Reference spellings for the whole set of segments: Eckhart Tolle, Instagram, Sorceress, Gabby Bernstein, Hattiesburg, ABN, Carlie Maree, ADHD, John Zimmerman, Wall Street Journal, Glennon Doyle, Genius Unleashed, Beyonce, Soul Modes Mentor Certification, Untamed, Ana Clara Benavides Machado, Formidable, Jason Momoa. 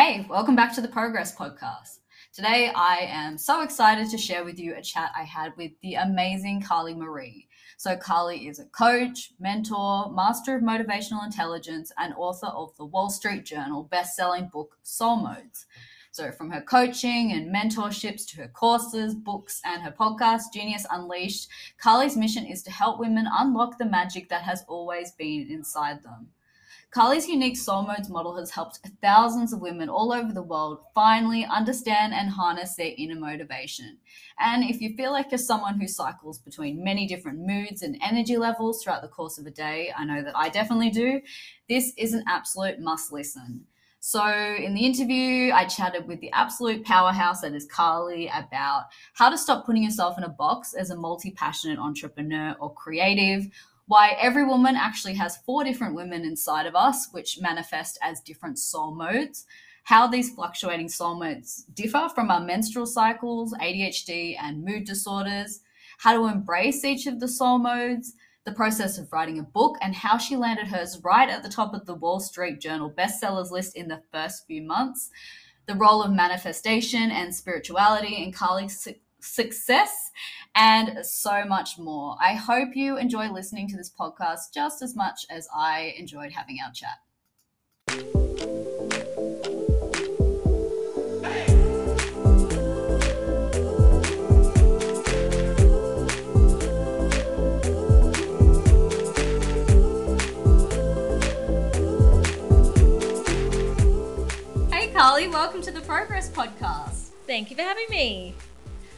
Hey, welcome back to the Progress Podcast. Today, I am so excited to share with you a chat I had with the amazing Carlie Maree. So Carlie is a coach, mentor, master of motivational intelligence, and author of the Wall Street Journal best-selling book, Soul Modes. So from her coaching and mentorships to her courses, books, and her podcast, Genius Unleashed, Carlie's mission is to help women unlock the magic that has always been inside them. Carlie's unique Soul Modes model has helped thousands of women all over the world finally understand and harness their inner motivation. And if you feel like you're someone who cycles between many different moods and energy levels throughout the course of a day, I know that I definitely do, this is an absolute must listen. So in the interview, I chatted with the absolute powerhouse that is Carlie about how to stop putting yourself in a box as a multi-passionate entrepreneur or creative, why every woman actually has 4 different women inside of us, which manifest as different soul modes, how these fluctuating soul modes differ from our menstrual cycles, ADHD, and mood disorders, how to embrace each of the soul modes, the process of writing a book, and how she landed hers right at the top of the Wall Street Journal bestsellers list in the first few months, the role of manifestation and spirituality in Carlie's success, and so much more. I hope you enjoy listening to this podcast just as much as I enjoyed having our chat. Hey Carlie, welcome to the Progress Podcast. Thank you for having me.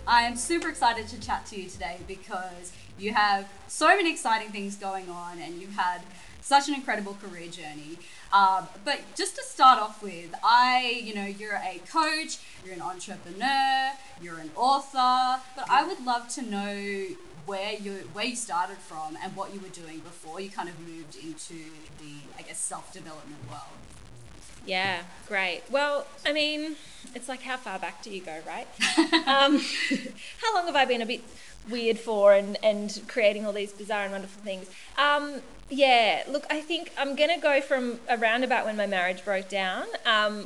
I am super excited to chat to you today because you have so many exciting things going on and you've had such an incredible career journey. But just to start off with, you're a coach, you're an entrepreneur, you're an author, but I would love to know where you started from and what you were doing before you kind of moved into the, I guess, self-development world. Yeah, great. Well, I mean, it's like how far back do you go, right? How long have I been a bit weird for and creating all these bizarre and wonderful things? I think I'm going to go from around about when my marriage broke down,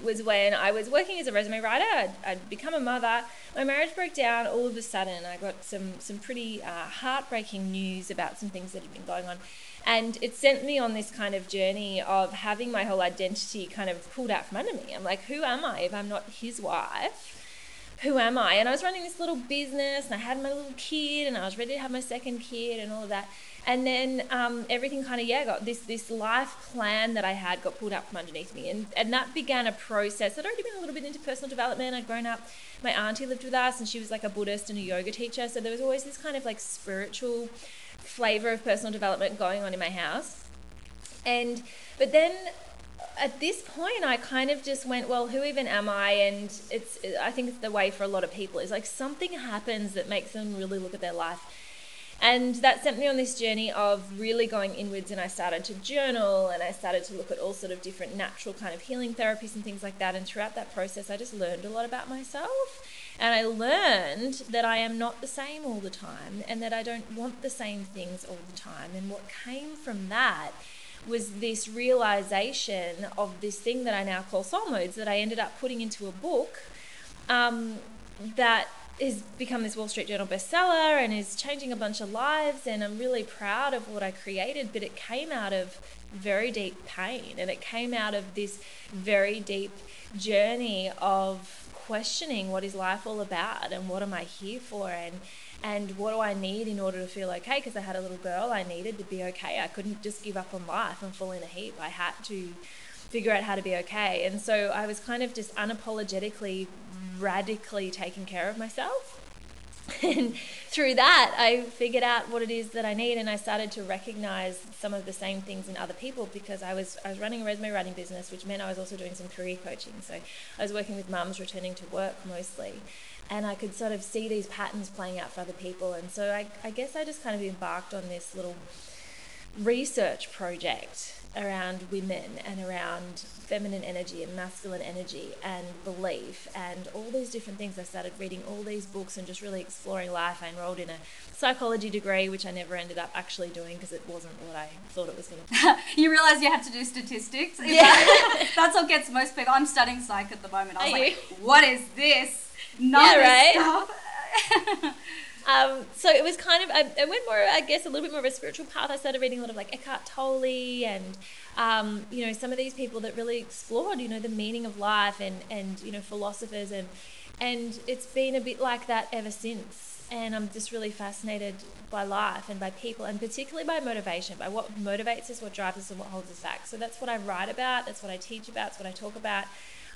was when I was working as a resume writer. I'd become a mother. My marriage broke down all of a sudden. I got some pretty heartbreaking news about some things that had been going on. And it sent me on this kind of journey of having my whole identity kind of pulled out from under me. I'm like, who am I if I'm not his wife? Who am I? And I was running this little business and I had my little kid and I was ready to have my second kid and all of that. And then everything kind of, got this life plan that I had got pulled out from underneath me. And that began a process. I'd already been a little bit into personal development. I'd grown up. My auntie lived with us and she was like a Buddhist and a yoga teacher. So there was always this kind of like spiritual flavor of personal development going on in my house. But then at this point, I kind of just went, well, who even am I? And I think it's the way for a lot of people is like something happens that makes them really look at their life. And that sent me on this journey of really going inwards, and I started to journal and I started to look at all sort of different natural kind of healing therapies and things like that. And throughout that process, I just learned a lot about myself. And I learned that I am not the same all the time and that I don't want the same things all the time. And what came from that was this realization of this thing that I now call Soul Modes that I ended up putting into a book that has become this Wall Street Journal bestseller and is changing a bunch of lives. And I'm really proud of what I created, but it came out of very deep pain and it came out of this very deep journey of questioning what is life all about and what am I here for and what do I need in order to feel okay, because I had a little girl. I needed to be okay. I couldn't just give up on life and fall in a heap. I had to figure out how to be okay. And so I was kind of just unapologetically, radically taking care of myself. And through that, I figured out what it is that I need, and I started to recognize some of the same things in other people because I was running a resume writing business, which meant I was also doing some career coaching. So I was working with mums returning to work mostly, and I could sort of see these patterns playing out for other people. And so I guess I just kind of embarked on this little research project around women and around feminine energy and masculine energy and belief and all these different things. I started reading all these books and just really exploring life. I enrolled in a psychology degree, which I never ended up actually doing because it wasn't what I thought it was going to be. You realise you have to do statistics? Yeah. That's what gets most people. I'm studying psych at the moment. I was like, what is this? Not stuff. So it was kind of, I went more, I guess, a little bit more of a spiritual path. I started reading a lot of like Eckhart Tolle and, you know, some of these people that really explored, you know, the meaning of life and you know, philosophers and it's been a bit like that ever since. And I'm just really fascinated by life and by people and particularly by motivation, by what motivates us, what drives us and what holds us back. So that's what I write about. That's what I teach about. That's what I talk about.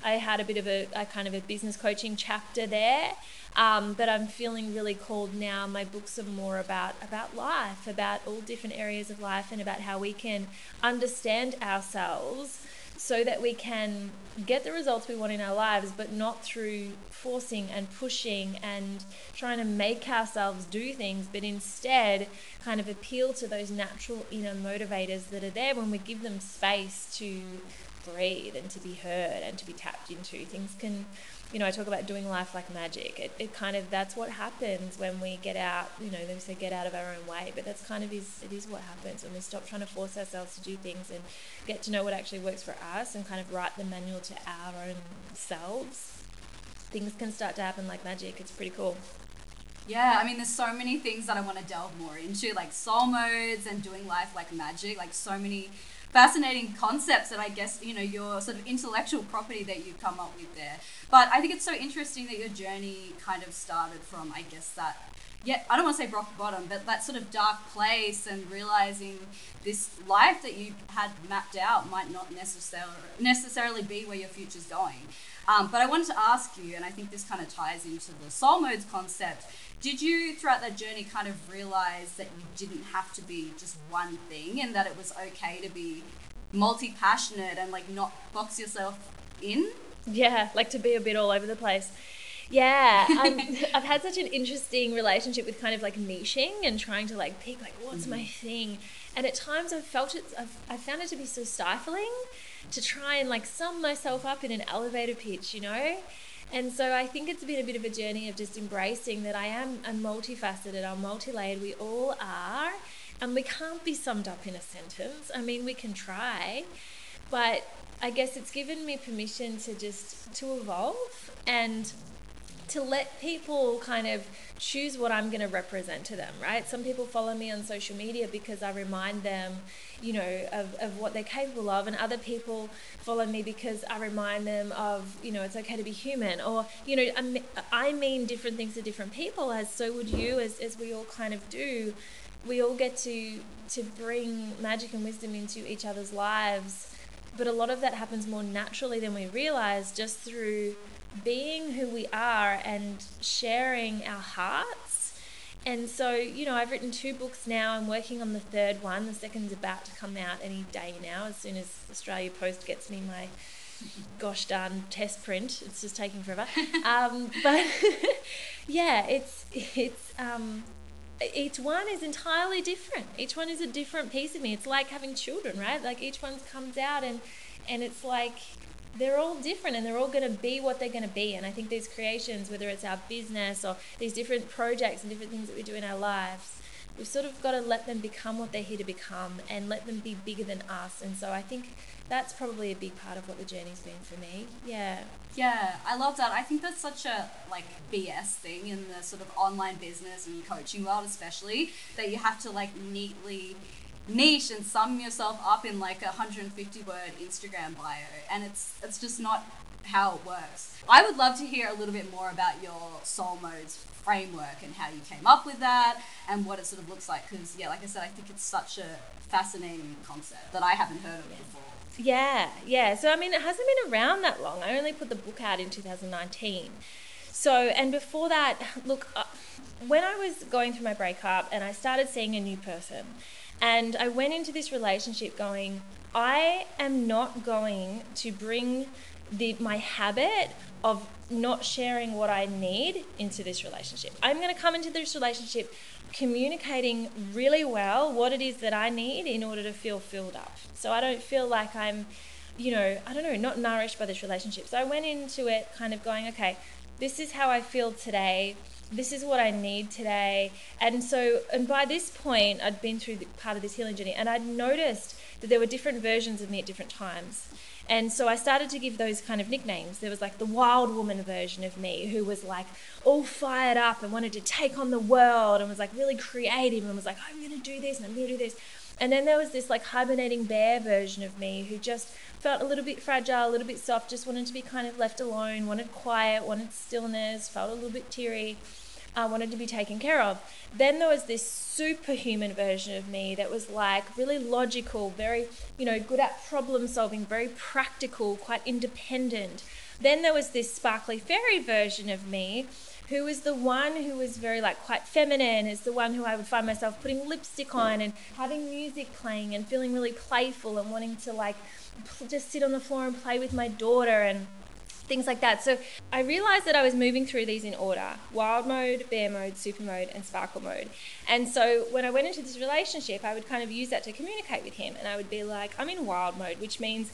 I had a bit of a kind of a business coaching chapter there, but I'm feeling really called now. My books are more about life, about all different areas of life and about how we can understand ourselves so that we can get the results we want in our lives, but not through forcing and pushing and trying to make ourselves do things, but instead kind of appeal to those natural inner motivators that are there when we give them space to breathe and to be heard and to be tapped into. Things can, you know, I talk about doing life like magic. It kind of, that's what happens when we get out, you know, they say get out of our own way, but that's kind of it is what happens when we stop trying to force ourselves to do things and get to know what actually works for us and kind of write the manual to our own selves. Things can start to happen like magic. It's pretty cool. Yeah, I mean, there's so many things that I want to delve more into, like soul modes and doing life like magic, like so many fascinating concepts that I guess, you know, your sort of intellectual property that you come up with there. But I think it's so interesting that your journey kind of started from, I guess, that, yeah, I don't want to say rock bottom, but that sort of dark place and realizing this life that you had mapped out might not necessarily be where your future's going. But I wanted to ask you, and I think this kind of ties into the soul modes concept, did you throughout that journey kind of realize that you didn't have to be just one thing and that it was okay to be multi-passionate and like not box yourself in? Yeah, like to be a bit all over the place. Yeah, I've had such an interesting relationship with kind of like niching and trying to like pick like what's my thing, and at times I've found it to be so stifling to try and like sum myself up in an elevator pitch, you know. And so I think it's been a bit of a journey of just embracing that I'm multifaceted, I'm multi-layered, we all are, and we can't be summed up in a sentence. I mean, we can try, but I guess it's given me permission to just to evolve and to let people kind of choose what I'm going to represent to them, right? Some people follow me on social media because I remind them, you know, of what they're capable of, and other people follow me because I remind them of, you know, it's okay to be human, or, you know, I mean different things to different people, as so would you, as we all kind of do. We all get to bring magic and wisdom into each other's lives, but a lot of that happens more naturally than we realize, just through being who we are and sharing our hearts. And so, you know, I've written 2 books now. I'm working on the 3rd one. The 2nd's about to come out any day now, as soon as Australia Post gets me my gosh darn test print. It's just taking forever. But yeah, it's each one is entirely different. Each one is a different piece of me. It's like having children, right? Like each one comes out and it's like they're all different and they're all going to be what they're going to be. And I think these creations, whether it's our business or these different projects and different things that we do in our lives, we've sort of got to let them become what they're here to become and let them be bigger than us. And so I think that's probably a big part of what the journey's been for me. Yeah. Yeah, I love that. I think that's such a like BS thing in the sort of online business and coaching world especially, that you have to like neatly niche and sum yourself up in like a 150-word Instagram bio, and it's just not how it works. I would love to hear a little bit more about your soul modes framework and how you came up with that and what it sort of looks like, because yeah, like I said, I think it's such a fascinating concept that I haven't heard of before. Yeah, so I mean, it hasn't been around that long. I only put the book out in 2019. So, and before that, look, when I was going through my breakup and I started seeing a new person, and I went into this relationship going, I am not going to bring my habit of not sharing what I need into this relationship. I'm going to come into this relationship communicating really well what it is that I need in order to feel filled up. So I don't feel like I'm, you know, I don't know, not nourished by this relationship. So I went into it kind of going, okay, this is how I feel today. This is what I need today. And so, and by this point, I'd been through part of this healing journey, and I'd noticed that there were different versions of me at different times. And so I started to give those kind of nicknames. There was like the wild woman version of me, who was like all fired up and wanted to take on the world and was like really creative and was like, I'm going to do this and I'm going to do this. And then there was this like hibernating bear version of me who just felt a little bit fragile, a little bit soft, just wanted to be kind of left alone, wanted quiet, wanted stillness, felt a little bit teary, wanted to be taken care of. Then there was this superhuman version of me that was like really logical, very, you know, good at problem solving, very practical, quite independent. Then there was this sparkly fairy version of me, who was the one who was very like quite feminine, is the one who I would find myself putting lipstick on and having music playing and feeling really playful and wanting to like just sit on the floor and play with my daughter and things like that. So I realized that I was moving through these in order: wild mode, bear mode, super mode, and sparkle mode. And so when I went into this relationship, I would kind of use that to communicate with him. And I would be like, I'm in wild mode, which means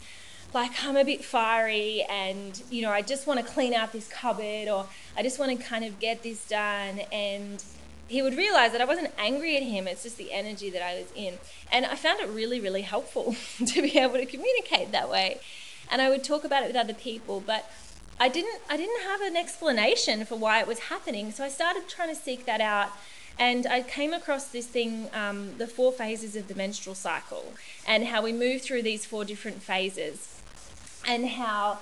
like I'm a bit fiery and, you know, I just want to clean out this cupboard, or I just want to kind of get this done. And he would realize that I wasn't angry at him. It's just the energy that I was in. And I found it really, really helpful to be able to communicate that way. And I would talk about it with other people, but I didn't have an explanation for why it was happening. So I started trying to seek that out. And I came across this thing, the 4 phases of the menstrual cycle, and how we move through these 4 different phases, and how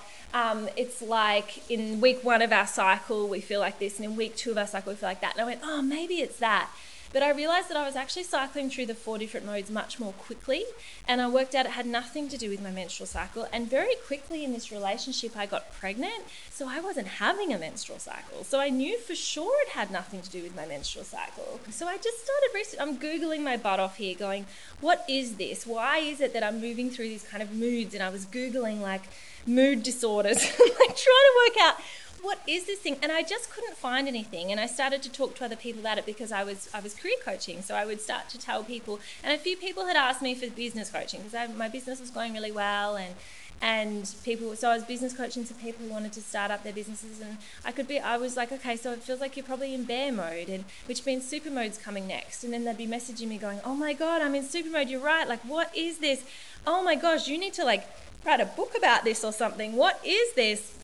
it's like in week 1 of our cycle, we feel like this, and in week 2 of our cycle, we feel like that. And I went, oh, maybe it's that. But I realized that I was actually cycling through the 4 different modes much more quickly. And I worked out it had nothing to do with my menstrual cycle. And very quickly in this relationship, I got pregnant. So I wasn't having a menstrual cycle. So I knew for sure it had nothing to do with my menstrual cycle. So I just started researching. I'm Googling my butt off here going, what is this? Why is it that I'm moving through these kind of moods? And I was Googling like mood disorders, like trying to work out, what is this thing? And I just couldn't find anything. And I started to talk to other people about it, because I was career coaching. So I would start to tell people, and a few people had asked me for business coaching, because my business was going really well, and people, so I was business coaching to people who wanted to start up their businesses. And I was like, okay, so it feels like you're probably in bear mode, and which means super mode's coming next. And then they'd be messaging me going, oh my God, I'm in super mode, you're right, like what is this? Oh my gosh, you need to like write a book about this or something. What is this?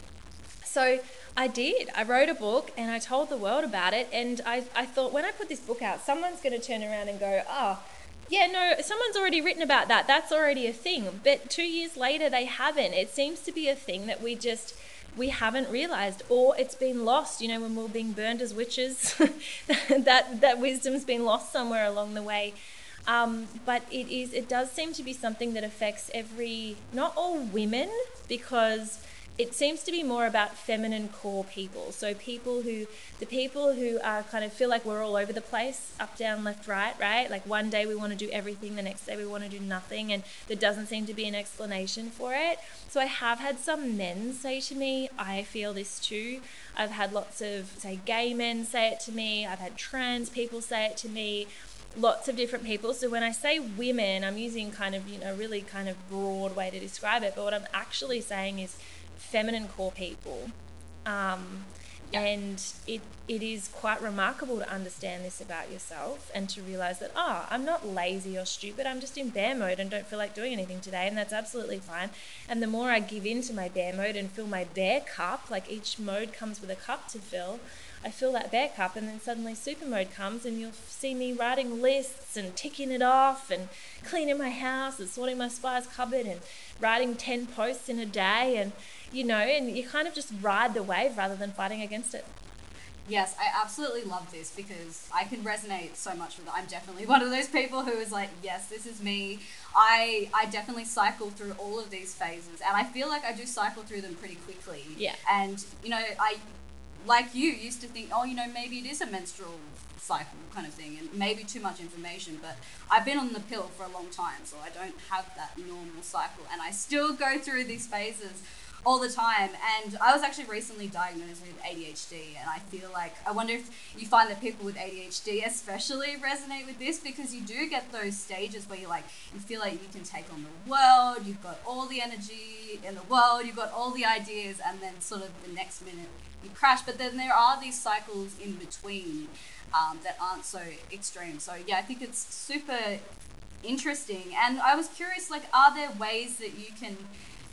So I did. I wrote a book and I told the world about it. And I thought, when I put this book out, someone's going to turn around and go, oh, yeah, no, someone's already written about that. That's already a thing. But 2 years later, they haven't. It seems to be a thing that we haven't realized, or it's been lost. You know, when we're being burned as witches, that wisdom's been lost somewhere along the way. But it does seem to be something that affects not all women, because it seems to be more about feminine core people. So the people who are kind of feel like we're all over the place, up, down, left, right? Like one day we want to do everything, the next day we want to do nothing, and there doesn't seem to be an explanation for it. So I have had some men say to me, I feel this too. I've had lots of, say, gay men say it to me. I've had trans people say it to me. Lots of different people. So when I say women, I'm using kind of, you know, really kind of broad way to describe it. But what I'm actually saying is feminine core people. And it is quite remarkable to understand this about yourself, and to realize that, oh, I'm not lazy or stupid, I'm just in bear mode and don't feel like doing anything today, and that's absolutely fine. And the more I give into my bear mode and fill my bear cup, like each mode comes with a cup to fill, I fill that bear cup, and then suddenly super mode comes, and you'll see me writing lists and ticking it off and cleaning my house and sorting my spire's cupboard and writing 10 posts in a day, and you know, and you kind of just ride the wave rather than fighting against it. Yes, I absolutely love this, because I can resonate so much with it. I'm definitely one of those people who is like, yes, this is me. I definitely cycle through all of these phases, and I feel like I do cycle through them pretty quickly. Yeah. And, you know, I, like you, used to think, oh, you know, maybe it is a menstrual cycle kind of thing, and maybe too much information, but I've been on the pill for a long time, so I don't have that normal cycle, and I still go through these phases all the time. And I was actually recently diagnosed with ADHD, and I feel like, I wonder if you find that people with ADHD especially resonate with this, because you do get those stages where you feel like you can take on the world, you've got all the energy in the world, you've got all the ideas, and then sort of the next minute you crash. But then there are these cycles in between that aren't so extreme. So yeah, I think it's super interesting. And I was curious, like, are there ways that you can,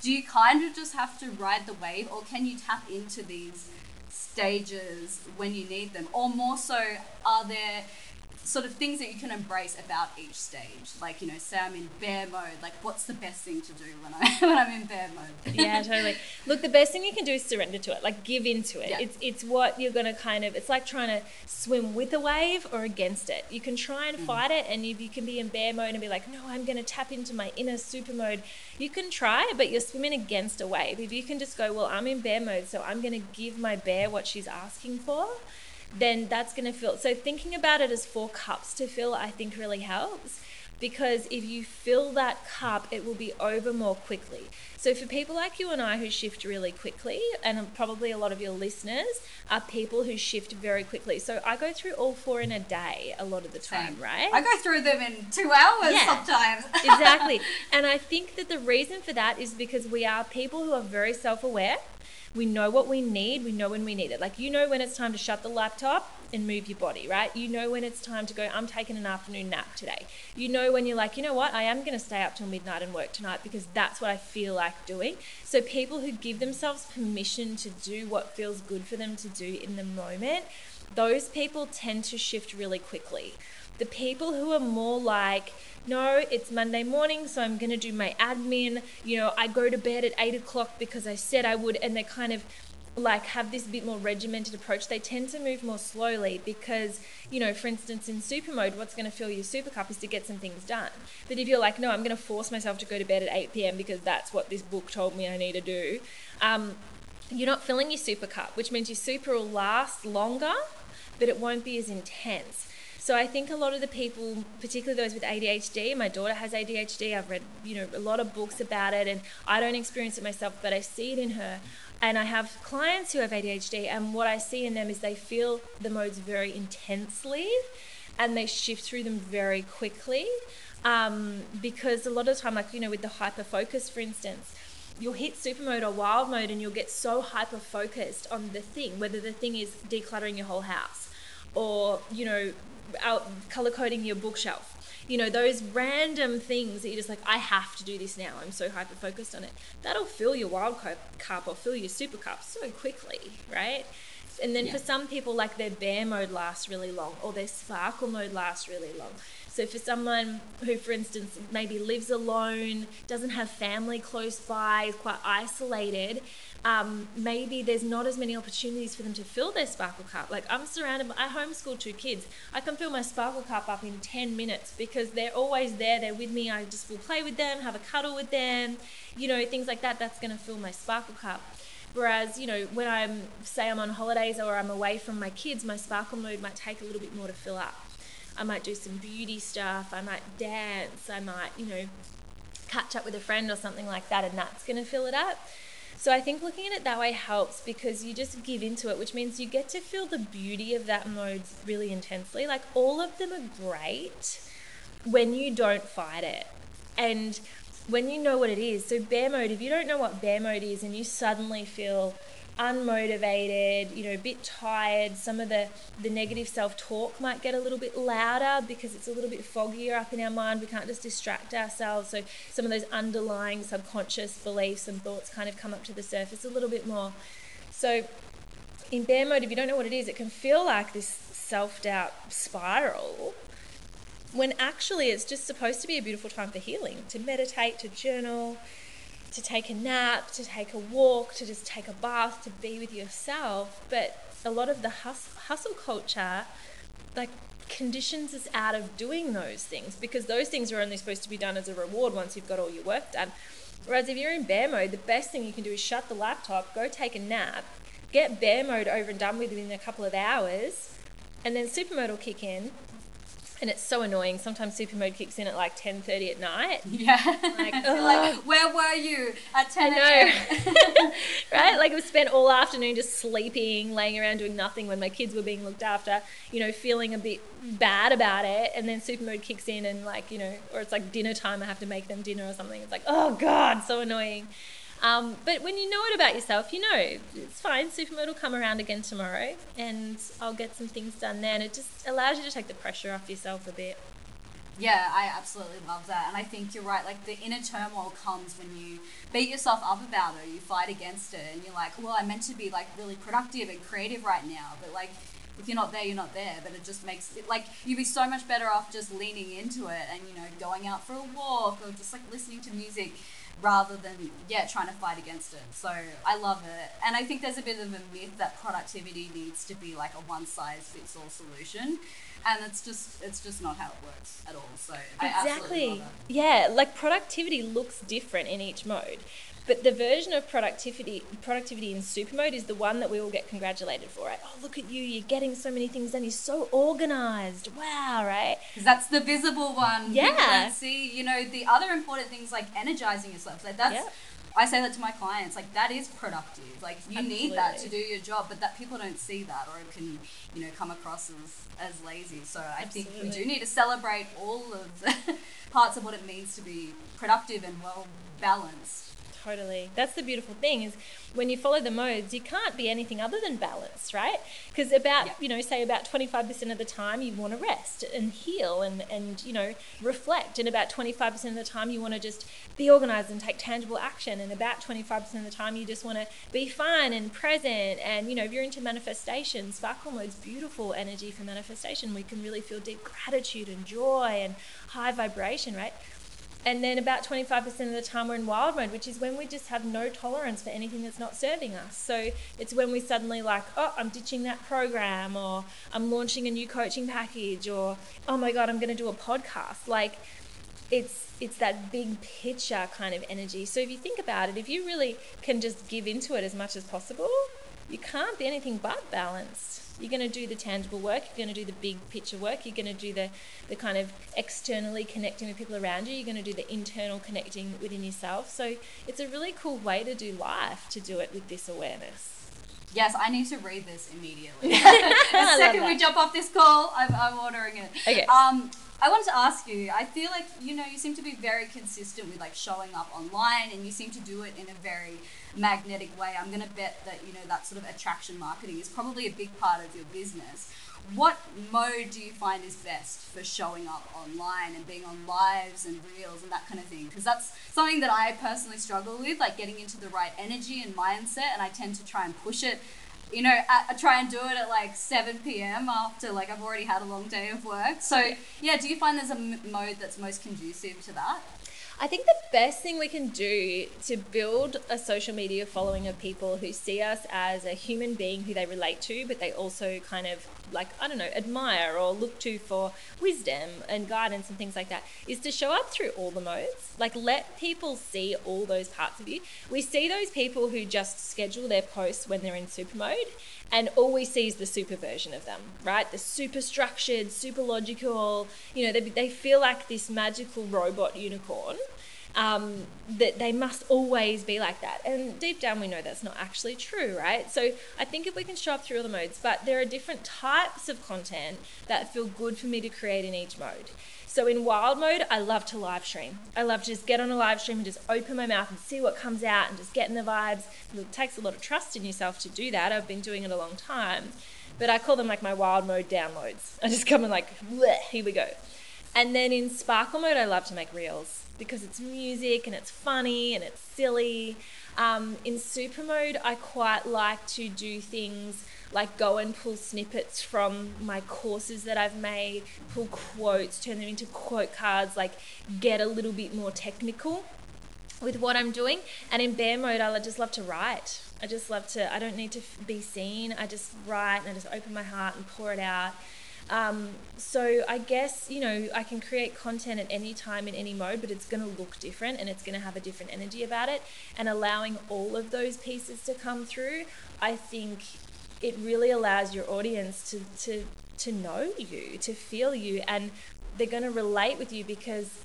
do you kind of just have to ride the wave, or can you tap into these stages when you need them? Or more so, are there sort of things that you can embrace about each stage? Like, you know, say I'm in bear mode, like what's the best thing to do when I'm in bear mode? Yeah, totally. Look, the best thing you can do is surrender to it, like give into it. Yeah. It's what you're going to kind of, it's like trying to swim with a wave or against it. You can try and fight it, and if you can be in bear mode and be like, no, I'm going to tap into my inner super mode, you can try, but you're swimming against a wave. If you can just go, well, I'm in bear mode, so I'm going to give my bear what she's asking for, then that's going to fill. So thinking about it as 4 cups to fill, I think really helps, because if you fill that cup, it will be over more quickly. So for people like you and I who shift really quickly, and probably a lot of your listeners are people who shift very quickly. So I go through all 4 in a day a lot of the time, right? I go through them in 2 hours sometimes. Exactly. And I think that the reason for that is because we are people who are very self-aware. We know what we need. We know when we need it. Like, you know when it's time to shut the laptop and move your body, right? You know when it's time to go, I'm taking an afternoon nap today. You know when you're like, you know what? I am going to stay up till midnight and work tonight because that's what I feel like doing. So people who give themselves permission to do what feels good for them to do in the moment, those people tend to shift really quickly. The people who are more like, no, it's Monday morning, so I'm going to do my admin. You know, I go to bed at 8 o'clock because I said I would. And they kind of like have this bit more regimented approach. They tend to move more slowly because, you know, for instance, in super mode, what's going to fill your super cup is to get some things done. But if you're like, no, I'm going to force myself to go to bed at 8 p.m. because that's what this book told me I need to do, you're not filling your super cup, which means your super will last longer, but it won't be as intense. So I think a lot of the people, particularly those with ADHD, my daughter has ADHD, I've read, you know, a lot of books about it, and I don't experience it myself, but I see it in her. And I have clients who have ADHD, and what I see in them is they feel the modes very intensely and they shift through them very quickly. Because a lot of the time, like, you know, with the hyper focus, for instance, you'll hit super mode or wild mode and you'll get so hyper focused on the thing, whether the thing is decluttering your whole house or, you know, out color coding your bookshelf, you know, those random things that you're just like, I have to do this now, I'm so hyper focused on it. That'll fill your wild cup or fill your super cup so quickly, right? And then for some people, like, their bear mode lasts really long or their sparkle mode lasts really long. So for someone who, for instance, maybe lives alone, doesn't have family close by, is quite isolated, maybe there's not as many opportunities for them to fill their sparkle cup. Like, I'm surrounded, I homeschool 2 kids. I can fill my sparkle cup up in 10 minutes because they're always there. They're with me. I just will play with them, have a cuddle with them, you know, things like that. That's going to fill my sparkle cup. Whereas, you know, when I'm, say I'm on holidays or I'm away from my kids, my sparkle mode might take a little bit more to fill up. I might do some beauty stuff, I might dance, I might, you know, catch up with a friend or something like that, and that's going to fill it up. So I think looking at it that way helps because you just give into it, which means you get to feel the beauty of that mode really intensely. Like, all of them are great when you don't fight it and when you know what it is. So bear mode, if you don't know what bear mode is and you suddenly feel unmotivated, you know, a bit tired, some of the negative self-talk might get a little bit louder because it's a little bit foggier up in our mind. We can't just distract ourselves. So some of those underlying subconscious beliefs and thoughts kind of come up to the surface a little bit more. So in bear mode, if you don't know what it is, it can feel like this self-doubt spiral, when actually it's just supposed to be a beautiful time for healing, to meditate, to journal, to take a nap, to take a walk, to just take a bath, to be with yourself. But a lot of the hustle culture, like, conditions us out of doing those things because those things are only supposed to be done as a reward once you've got all your work done. Whereas if you're in bear mode, the best thing you can do is shut the laptop, go take a nap, get bear mode over and done with within a couple of hours, and then super mode will kick in. And it's so annoying. Sometimes super mode kicks in at like 10:30 at night. Yeah. Like, oh. Like, where were you at 10 a.m.? Right? Like, I've spent all afternoon just sleeping, laying around doing nothing when my kids were being looked after, you know, feeling a bit bad about it. And then super mode kicks in and like, you know, or it's like dinner time. I have to make them dinner or something. It's like, oh God, so annoying. But when you know it about yourself, you know, it's fine. Supermode will come around again tomorrow and I'll get some things done there. And it just allows you to take the pressure off yourself a bit. Yeah, I absolutely love that. And I think you're right. Like, the inner turmoil comes when you beat yourself up about it, or you fight against it and you're like, well, I'm meant to be like really productive and creative right now. But like, if you're not there, you're not there. But it just makes it like, you'd be so much better off just leaning into it and, you know, going out for a walk or just like listening to music, rather than, yeah, trying to fight against it. So I love it. And I think there's a bit of a myth that productivity needs to be like a one-size-fits-all solution. And it's just not how it works at all. So I absolutely love it. Yeah, like, productivity looks different in each mode. But the version of productivity in super mode is the one that we all get congratulated for, right? Oh, look at you, you're getting so many things done, you're so organized, wow, right? Because that's the visible one. Yeah. People don't see, you know, the other important things like energizing yourself. Like, that's, yep. I say that to my clients, like, that is productive. Like, you Absolutely. Need that to do your job, but that people don't see that, or it can, you know, come across as lazy. So I Absolutely. Think we do need to celebrate all of the parts of what it means to be productive and well balanced. Totally. That's the beautiful thing, is when you follow the modes, you can't be anything other than balanced, right? Because about, you know, say about 25% of the time you want to rest and heal and, you know, reflect. And about 25% of the time you want to just be organized and take tangible action. And about 25% of the time you just want to be fun and present. And, you know, if you're into manifestation, sparkle mode's beautiful energy for manifestation. We can really feel deep gratitude and joy and high vibration, right? And then about 25% of the time we're in wild mode, which is when we just have no tolerance for anything that's not serving us. So it's when we suddenly like, oh, I'm ditching that program, or I'm launching a new coaching package, or, oh my God, I'm going to do a podcast. Like, it's that big picture kind of energy. So if you think about it, if you really can just give into it as much as possible, you can't be anything but balanced. You're going to do the tangible work. You're going to do the big picture work. You're going to do the kind of externally connecting with people around you. You're going to do the internal connecting within yourself. So it's a really cool way to do life, to do it with this awareness. Yes, I need to read this immediately. The second we jump off this call, I'm ordering it. Okay. I wanted to ask you, I feel like, you know, you seem to be very consistent with like showing up online, and you seem to do it in a very magnetic way. I'm going to bet that, you know, that sort of attraction marketing is probably a big part of your business. What mode do you find is best for showing up online and being on lives and reels and that kind of thing? Because that's something that I personally struggle with, like getting into the right energy and mindset. And I tend to try and push it. You know, I try and do it at like 7 p.m. after like I've already had a long day of work. So yeah, do you find there's a mode that's most conducive to that? I think the best thing we can do to build a social media following of people who see us as a human being who they relate to, but they also kind of like, I don't know, admire or look to for wisdom and guidance and things like that, is to show up through all the modes. Like, let people see all those parts of you. We see those people who just schedule their posts when they're in super mode, and all we see is the super version of them, right? The super structured, super logical, you know, they feel like this magical robot unicorn. That they must always be like that. And deep down, we know that's not actually true, right? So I think if we can show up through all the modes, but there are different types of content that feel good for me to create in each mode. So in wild mode, I love to live stream. I love to just get on a live stream and just open my mouth and see what comes out and just get in the vibes. It takes a lot of trust in yourself to do that. I've been doing it a long time, but I call them like my wild mode downloads. I just come and like, bleh, here we go. And then in sparkle mode, I love to make reels, because it's music and it's funny and it's silly. In super mode, I quite like to do things like go and pull snippets from my courses that I've made, pull quotes, turn them into quote cards, like get a little bit more technical with what I'm doing. And in bear mode, I just love to write. I don't need to be seen. I just write and I just open my heart and pour it out. So I guess, you know, I can create content at any time in any mode, but it's going to look different and it's going to have a different energy about it. And allowing all of those pieces to come through, I think it really allows your audience to to know you, to feel you, and they're going to relate with you, because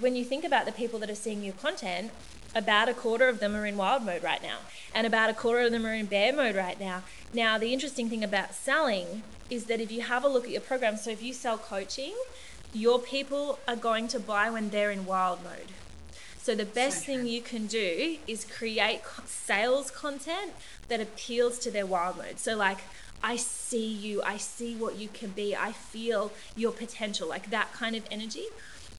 when you think about the people that are seeing your content, about a quarter of them are in wild mode right now, and about a quarter of them are in bear mode right now. Now, the interesting thing about selling is that if you have a look at your program, so if you sell coaching, your people are going to buy when they're in wild mode. So the best thing you can do is create sales content that appeals to their wild mode. So like, I see you, I see what you can be, I feel your potential, like that kind of energy.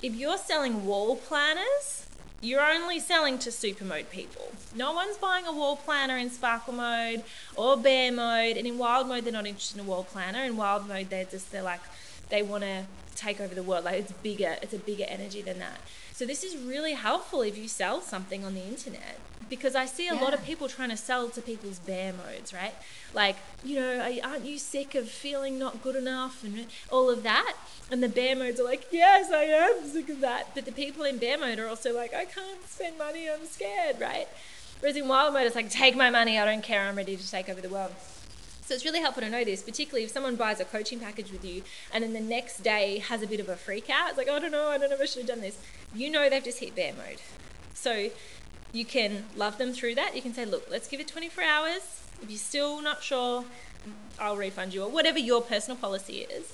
If you're selling wall planners, you're only selling to super mode people. No one's buying a wall planner in sparkle mode or bear mode. And in wild mode, they're not interested in a wall planner. In wild mode, they're like, they want to take over the world. Like, it's bigger, it's a bigger energy than that. So this is really helpful if you sell something on the internet, because I see a lot of people trying to sell to people's bear modes, right? Like, you know, aren't you sick of feeling not good enough and all of that? And the bear modes are like, yes, I am sick of that. But the people in bear mode are also like, I can't spend money, I'm scared, right? Whereas in wild mode, it's like, take my money, I don't care, I'm ready to take over the world. So it's really helpful to know this, particularly if someone buys a coaching package with you and then the next day has a bit of a freak out. It's like, I don't know if I should have done this. You know they've just hit bear mode. So you can love them through that. You can say, look, let's give it 24 hours. If you're still not sure, I'll refund you, or whatever your personal policy is.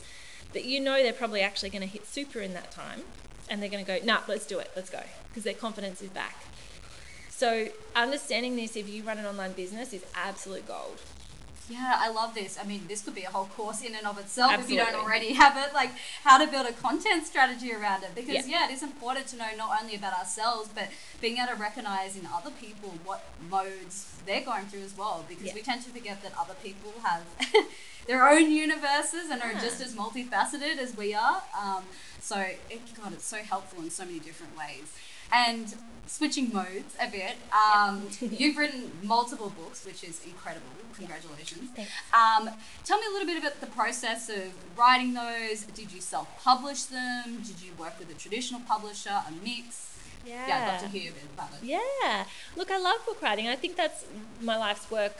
But you know they're probably actually going to hit super in that time, and they're going to go, nah, let's do it, let's go, because their confidence is back. So understanding this, if you run an online business, is absolute gold. Yeah, I love this. I mean, this could be a whole course in and of itself. Absolutely. If you don't already have it, like how to build a content strategy around it. Because it is important to know not only about ourselves, but being able to recognize in other people what modes they're going through as well. Because we tend to forget that other people have their own universes and are just as multifaceted as we are. So it's so helpful in so many different ways. And switching modes a bit, you've written multiple books, which is incredible. Congratulations. Tell me a little bit about the process of writing those. Did you self-publish them? Did you work with a traditional publisher, a mix? Yeah, I'd love to hear a bit about it. Yeah. Look, I love book writing. I think that's my life's work,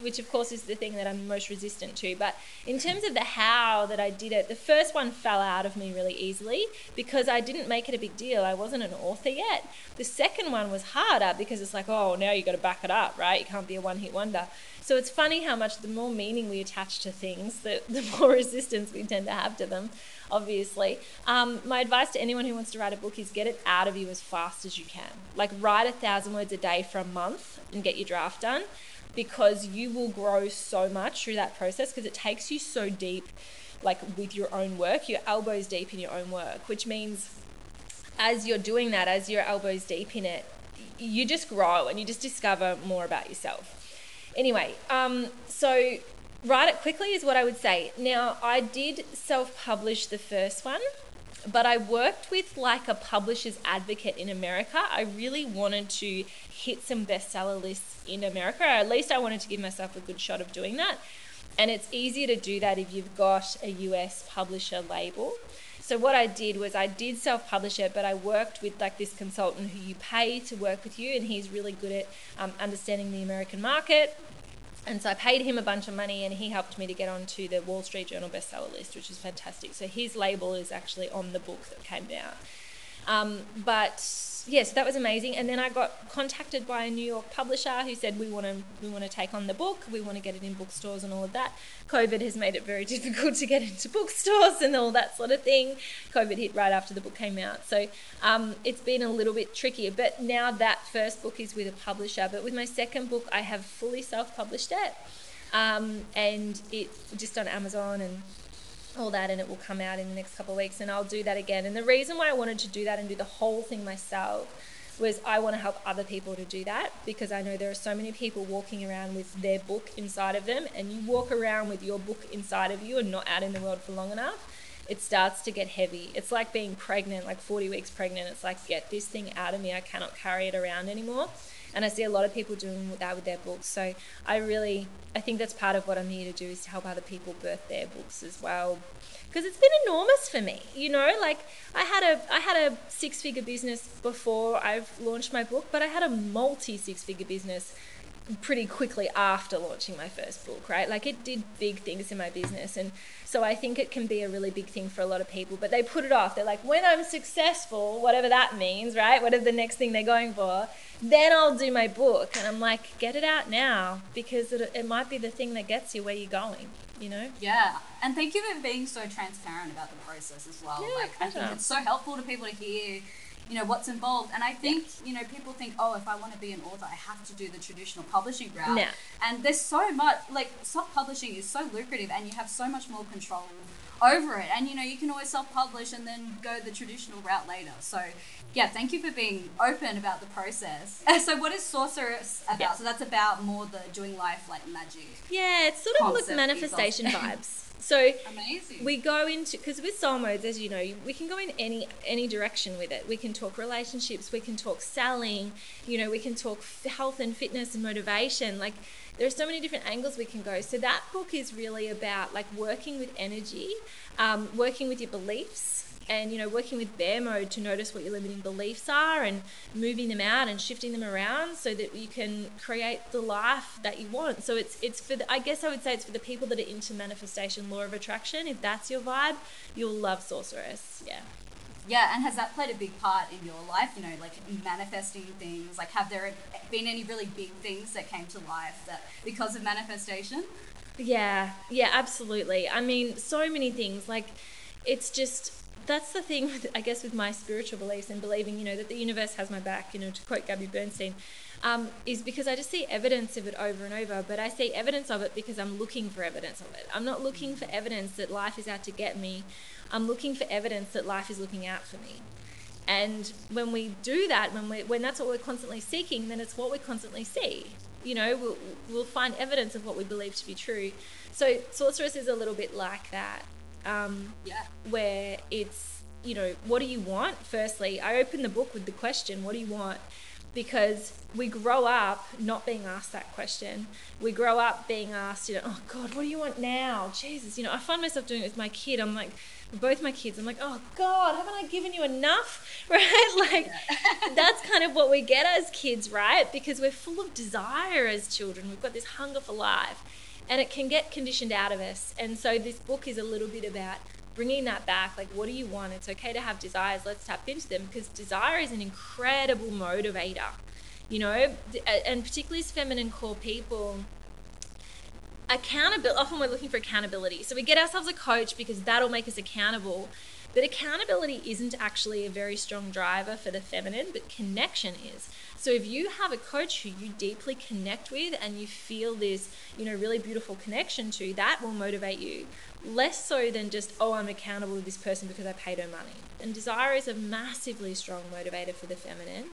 which of course is the thing that I'm most resistant to. But in terms of the how that I did it, the first one fell out of me really easily because I didn't make it a big deal. I wasn't an author yet. The second one was harder because it's like, oh, now you got to back it up, right? You can't be a one-hit wonder. So it's funny how much the more meaning we attach to things, the more resistance we tend to have to them, obviously. My advice to anyone who wants to write a book is get it out of you as fast as you can. Like, write 1,000 words a day for a month and get your draft done, because you will grow so much through that process, because it takes you so deep, like with your own work, your elbows deep in your own work, which means as you're doing that, as your elbows deep in it, you just grow and you just discover more about yourself. Anyway, so write it quickly is what I would say. Now, I did self-publish the first one, but I worked with like a publisher's advocate in America. I really wanted to hit some bestseller lists in America, or at least I wanted to give myself a good shot of doing that. And it's easier to do that if you've got a US publisher label. So what I did was I did self-publish it, but I worked with like this consultant who you pay to work with you, and he's really good at understanding the American market. And so I paid him a bunch of money, and he helped me to get onto the Wall Street Journal bestseller list, which is fantastic. So his label is actually on the book that came out. So that was amazing. And then I got contacted by a New York publisher who said, we want to take on the book. We want to get it in bookstores and all of that. COVID has made it very difficult to get into bookstores and all that sort of thing. COVID hit right after the book came out. So it's been a little bit trickier. But now that first book is with a publisher. But with my second book, I have fully self-published it. And it's just on Amazon and all that, and it will come out in the next couple of weeks, and I'll do that again. And the reason why I wanted to do that and do the whole thing myself was I want to help other people to do that, because I know there are so many people walking around with their book inside of them, and you walk around with your book inside of you and not out in the world for long enough, it starts to get heavy. It's like being pregnant, like 40 weeks pregnant. It's like, get this thing out of me, I cannot carry it around anymore. And I see a lot of people doing that with their books. So I think that's part of what I'm here to do, is to help other people birth their books as well. Because it's been enormous for me, you know, like I had a 6-figure business before I've launched my book, but I had a multi-6-figure business pretty quickly after launching my first book, right? Like, it did big things in my business. And so I think it can be a really big thing for a lot of people, but they put it off. They're like, when I'm successful, whatever that means, right? Whatever the next thing they're going for, then I'll do my book. And I'm like, get it out now, because it might be the thing that gets you where you're going, you know? Yeah. And thank you for being so transparent about the process as well. Yeah, like, I think it's so helpful to people to hear, you know, what's involved. And I think, you know, people think, oh, if I want to be an author, I have to do the traditional publishing route. No. And there's so much, like, self-publishing is so lucrative and you have so much more control over it. And, you know, you can always self-publish and then go the traditional route later. So, yeah, thank you for being open about the process. And so what is Sorceress about? Yeah. So that's about more the doing life like magic. Yeah, it's sort of like manifestation vibes. So amazing. We go into, because with Soul Modes, as you know, we can go in any direction with it. We can talk relationships, we can talk selling, you know, we can talk health and fitness and motivation. Like, there are so many different angles we can go. So that book is really about like working with energy, working with your beliefs, and, you know, working with bear mode to notice what your limiting beliefs are and moving them out and shifting them around so that you can create the life that you want. So it's for the, I guess I would say it's for the people that are into manifestation, law of attraction. If that's your vibe, you'll love Sorceress. Yeah. Yeah. And has that played a big part in your life? You know, like manifesting things, like have there been any really big things that came to life that because of manifestation? Yeah. Yeah, absolutely. I mean, so many things, like it's just, that's the thing, I guess, with my spiritual beliefs and believing, you know, that the universe has my back, you know, to quote Gabby Bernstein, is because I just see evidence of it over and over. But I see evidence of it because I'm looking for evidence of it. I'm not looking for evidence that life is out to get me. I'm looking for evidence that life is looking out for me. And when we do that, when that's what we're constantly seeking, then it's what we constantly see. You know, we'll find evidence of what we believe to be true. So Sorceress is a little bit like that. Where it's, you know, what do you want? Firstly, I open the book with the question, what do you want? Because we grow up not being asked that question. We grow up being asked, you know, oh God, what do you want now? Jesus, you know, I find myself doing it with my kid. I'm like, both my kids, I'm like, oh God, haven't I given you enough? Right? Like, that's kind of what we get as kids, right? Because we're full of desire as children. We've got this hunger for life. And it can get conditioned out of us. And so this book is a little bit about bringing that back. Like, what do you want? It's okay to have desires. Let's tap into them, because desire is an incredible motivator, you know, and particularly as feminine core people, accountability, often we're looking for accountability. So we get ourselves a coach because that'll make us accountable. But accountability isn't actually a very strong driver for the feminine, but connection is. So if you have a coach who you deeply connect with and you feel this, you know, really beautiful connection to, that will motivate you. Less so than just, oh, I'm accountable to this person because I paid her money. And desire is a massively strong motivator for the feminine.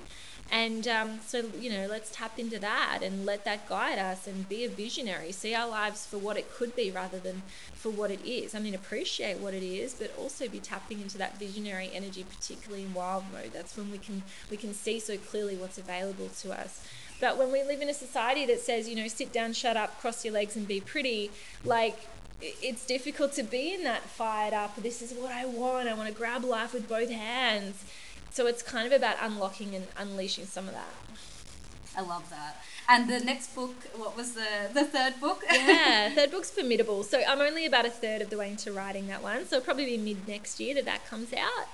And so, you know, let's tap into that and let that guide us and be a visionary. See our lives for what it could be rather than for what it is. I mean, appreciate what it is, but also be tapping into that visionary energy, particularly in wild mode. That's when we can see so clearly what's available to us. But when we live in a society that says, you know, sit down, shut up, cross your legs and be pretty, like, it's difficult to be in that fired up, this is what I want to grab life with both hands. So it's kind of about unlocking and unleashing some of that. I love that. And the next book, what was the third book? Yeah, third book's Formidable. So I'm only about a third of the way into writing that one. So it'll probably be mid next year that comes out.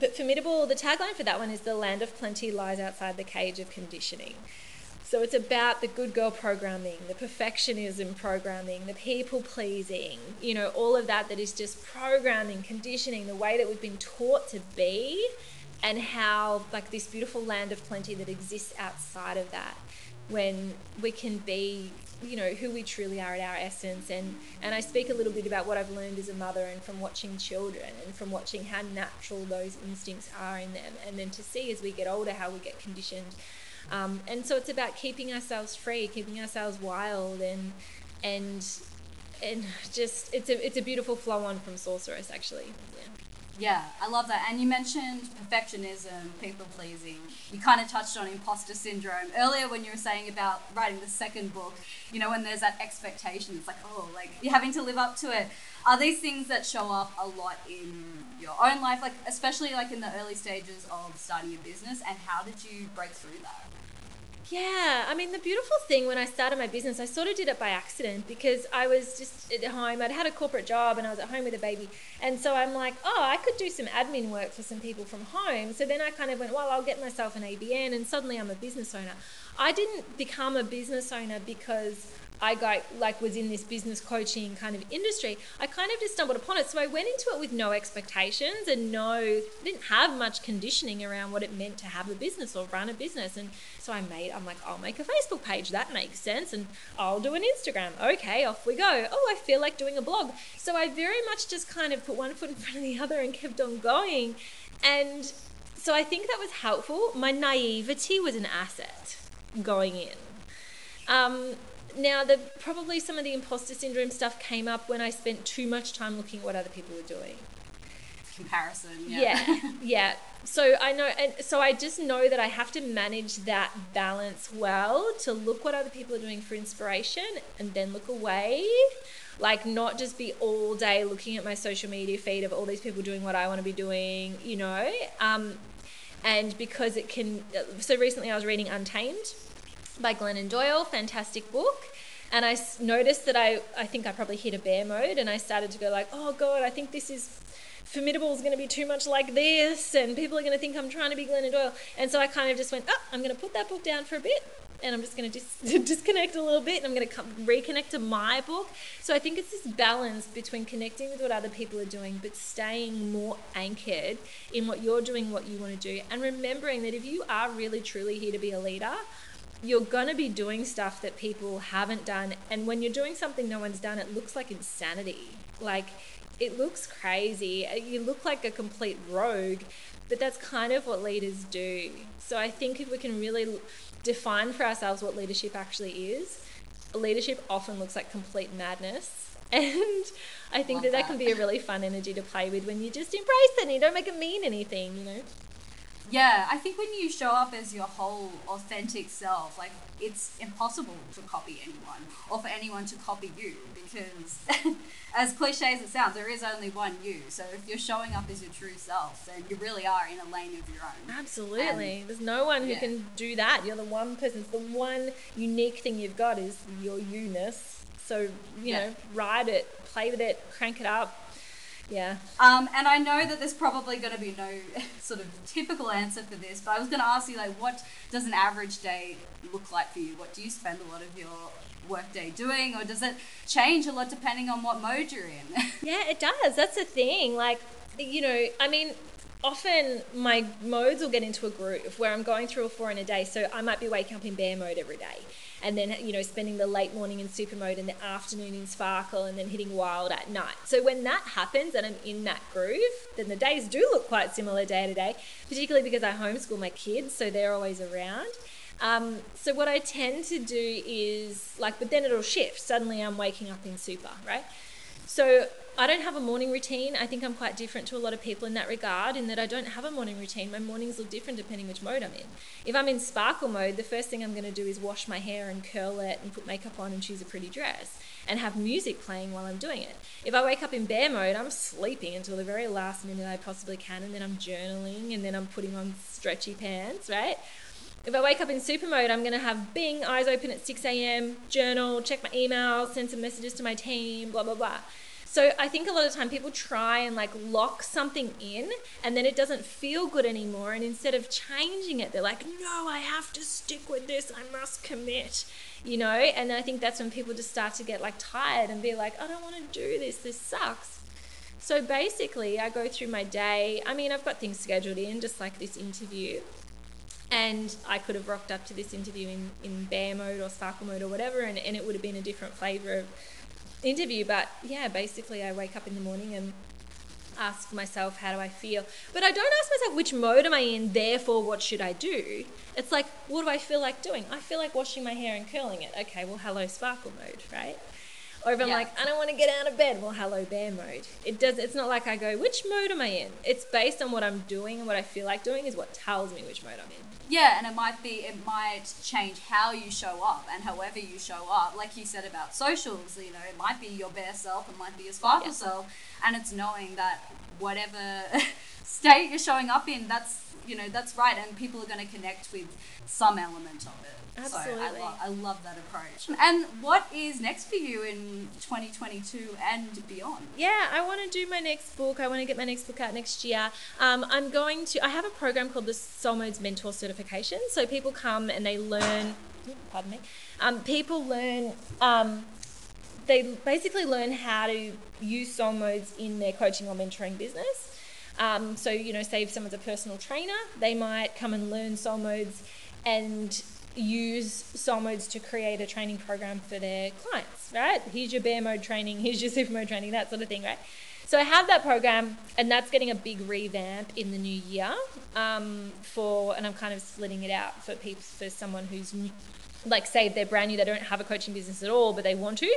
But Formidable, the tagline for that one is the land of plenty lies outside the cage of conditioning. So it's about the good girl programming, the perfectionism programming, the people pleasing, you know, all of that is just programming, conditioning, the way that we've been taught to be, and how, like, this beautiful land of plenty that exists outside of that, when we can be, you know, who we truly are at our essence. And I speak a little bit about what I've learned as a mother and from watching children and from watching how natural those instincts are in them. And then to see as we get older how we get conditioned. And so it's about keeping ourselves free, keeping ourselves wild, and just it's a beautiful flow on from Sorceress, actually. Yeah, I love that. And you mentioned perfectionism, people pleasing. You kind of touched on imposter syndrome earlier when you were saying about writing the second book, you know, when there's that expectation, it's like, oh, like you're having to live up to it. Are these things that show up a lot in your own life, like especially like in the early stages of starting a business, and how did you break through that? Yeah. I mean, the beautiful thing when I started my business, I sort of did it by accident because I was just at home. I'd had a corporate job and I was at home with a baby. And so I'm like, oh, I could do some admin work for some people from home. So then I kind of went, well, I'll get myself an ABN, and suddenly I'm a business owner. I didn't become a business owner because I got, like, was in this business coaching kind of industry. I kind of just stumbled upon it. So I went into it with no expectations and no, didn't have much conditioning around what it meant to have a business or run a business. And so I'm like, I'll make a Facebook page. That makes sense. And I'll do an Instagram. Okay, off we go. Oh, I feel like doing a blog. So I very much just kind of put one foot in front of the other and kept on going. And so I think that was helpful. My naivety was an asset going in. Now, probably some of the imposter syndrome stuff came up when I spent too much time looking at what other people were doing. Comparison. Yeah. Yeah. Yeah. So I know, and so I just know that I have to manage that balance well, to look what other people are doing for inspiration and then look away. Like, not just be all day looking at my social media feed of all these people doing what I want to be doing, you know. And because it can, so recently I was reading Untamed by Glennon Doyle, fantastic book. And I noticed that I think I probably hit a bear mode, and I started to go like, oh God, I think this is, Formidable is going to be too much like this, and people are going to think I'm trying to be Glennon Doyle. And so I kind of just went, oh, I'm going to put that book down for a bit, and I'm just going to disconnect a little bit, and I'm going to reconnect to my book. So I think it's this balance between connecting with what other people are doing, but staying more anchored in what you're doing, what you want to do. And remembering that if you are really, truly here to be a leader, you're going to be doing stuff that people haven't done. And when you're doing something no one's done, it looks like insanity. Like, it looks crazy. You look like a complete rogue, but that's kind of what leaders do. So I think if we can really define for ourselves what leadership actually is, leadership often looks like complete madness. And I think that can be a really fun energy to play with when you just embrace it and you don't make it mean anything, you know? Yeah, I think when you show up as your whole authentic self, like, it's impossible to copy anyone or for anyone to copy you, because as cliche as it sounds, there is only one you. So if you're showing up as your true self, then you really are in a lane of your own. Absolutely. And there's no one who can do that. You're the one person. The one unique thing you've got is your you-ness. So, you know, ride it, play with it, crank it up. Yeah. And I know that there's probably going to be no sort of typical answer for this, but I was going to ask you, like, what does an average day look like for you? What do you spend a lot of your workday doing, or does it change a lot depending on what mode you're in? Yeah, it does. That's the thing. Like, you know, I mean, often my modes will get into a groove where I'm going through 4 in a day. So I might be waking up in bear mode every day, and then, you know, spending the late morning in super mode and the afternoon in sparkle, and then hitting wild at night. So when that happens and I'm in that groove, then the days do look quite similar day to day, particularly because I homeschool my kids, so they're always around. So what I tend to do is, like, but then it'll shift. Suddenly I'm waking up in super, right? So I don't have a morning routine. I think I'm quite different to a lot of people in that regard, in that I don't have a morning routine. My mornings look different depending which mode I'm in. If I'm in sparkle mode, the first thing I'm going to do is wash my hair and curl it and put makeup on and choose a pretty dress and have music playing while I'm doing it. If I wake up in bear mode, I'm sleeping until the very last minute I possibly can, and then I'm journaling, and then I'm putting on stretchy pants, right? If I wake up in super mode, I'm going to have Bing, eyes open at 6 a.m., journal, check my email, send some messages to my team, blah, blah, blah. So I think a lot of time people try and, like, lock something in, and then it doesn't feel good anymore. And instead of changing it, they're like, no, I have to stick with this. I must commit, you know? And I think that's when people just start to get, like, tired and be like, I don't want to do this. This sucks. So basically I go through my day. I mean, I've got things scheduled in, just like this interview. And I could have rocked up to this interview in bear mode or sparkle mode or whatever, and it would have been a different flavor of interview. But yeah, basically I wake up in the morning and ask myself, how do I feel? But I don't ask myself, which mode am I in, therefore what should I do? It's like, what do I feel like doing? I feel like washing my hair and curling it. Okay, well, hello, sparkle mode, right? Or if I'm like, I don't want to get out of bed, well, hello, bear mode. It's not like I go, which mode am I in? It's based on what I'm doing, and what I feel like doing is what tells me which mode I'm in. Yeah, and it might change how you show up, and however you show up, like you said about socials, you know, it might be your bear self, it might be your sparkle self, and it's knowing that whatever state you're showing up in, that's, you know, that's right, and people are going to connect with some element of it. Absolutely. So I love that approach. And what is next for you in 2022 and beyond? Yeah, I want to do my next book. I want to get my next book out next year. I have a program called the Soul Modes Mentor Certification. So people come and they learn, pardon me, they basically learn how to use soul modes in their coaching or mentoring business. So, you know, say if someone's a personal trainer, they might come and learn soul modes and use soul modes to create a training program for their clients, right? Here's your bear mode training, here's your super mode training, that sort of thing, right? So I have that program, and that's getting a big revamp in the new year, and I'm kind of splitting it out for people, for someone who's new, like say they're brand new, they don't have a coaching business at all, but they want to.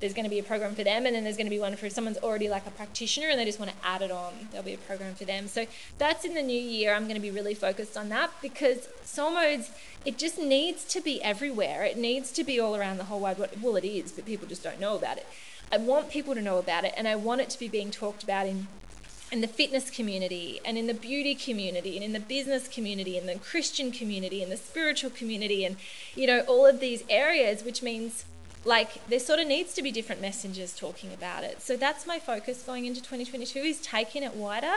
There's going to be a program for them, and then there's going to be one for someone's already like a practitioner and they just want to add it on. There'll be a program for them. So that's in the new year. I'm going to be really focused on that, because soul modes, it just needs to be everywhere. It needs to be all around the whole wide world. Well, it is, but people just don't know about it. I want people to know about it, and I want it to be being talked about in the fitness community, and in the beauty community, and in the business community, and the Christian community, and the spiritual community, and, you know, all of these areas, which means like there sort of needs to be different messengers talking about it. So that's my focus going into 2022, is taking it wider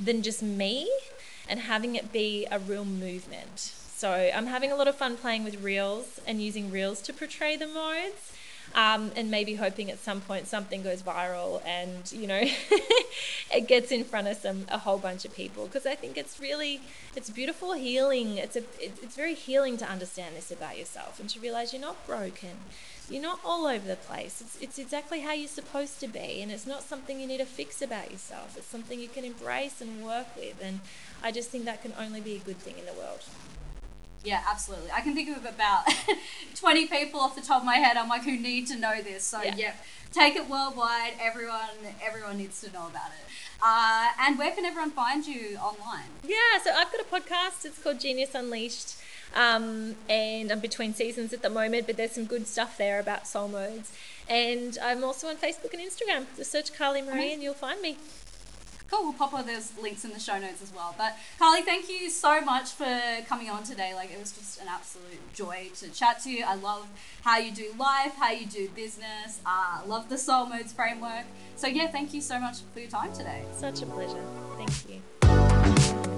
than just me and having it be a real movement. So I'm having a lot of fun playing with reels and using reels to portray the modes. And maybe hoping at some point something goes viral and, you know, it gets in front of a whole bunch of people, because I think it's beautiful healing. It's very healing to understand this about yourself and to realize you're not broken. You're not all over the place. It's exactly how you're supposed to be, and it's not something you need to fix about yourself. It's something you can embrace and work with, and I just think that can only be a good thing in the world. Yeah, absolutely. I can think of about 20 people off the top of my head, I'm like, who need to know this. So yeah, take it worldwide. Everyone needs to know about it. And where can everyone find you online? Yeah, so I've got a podcast. It's called Genius Unleashed. And I'm between seasons at the moment, but there's some good stuff there about soul modes. And I'm also on Facebook and Instagram. Just search Carlie Maree and you'll find me. Cool, we'll pop all those links in the show notes as well. But Carlie, thank you so much for coming on today. Like, it was just an absolute joy to chat to you. I love how you do life, how you do business. Love the Soul Modes framework. So yeah, thank you so much for your time today. Such a pleasure. Thank you.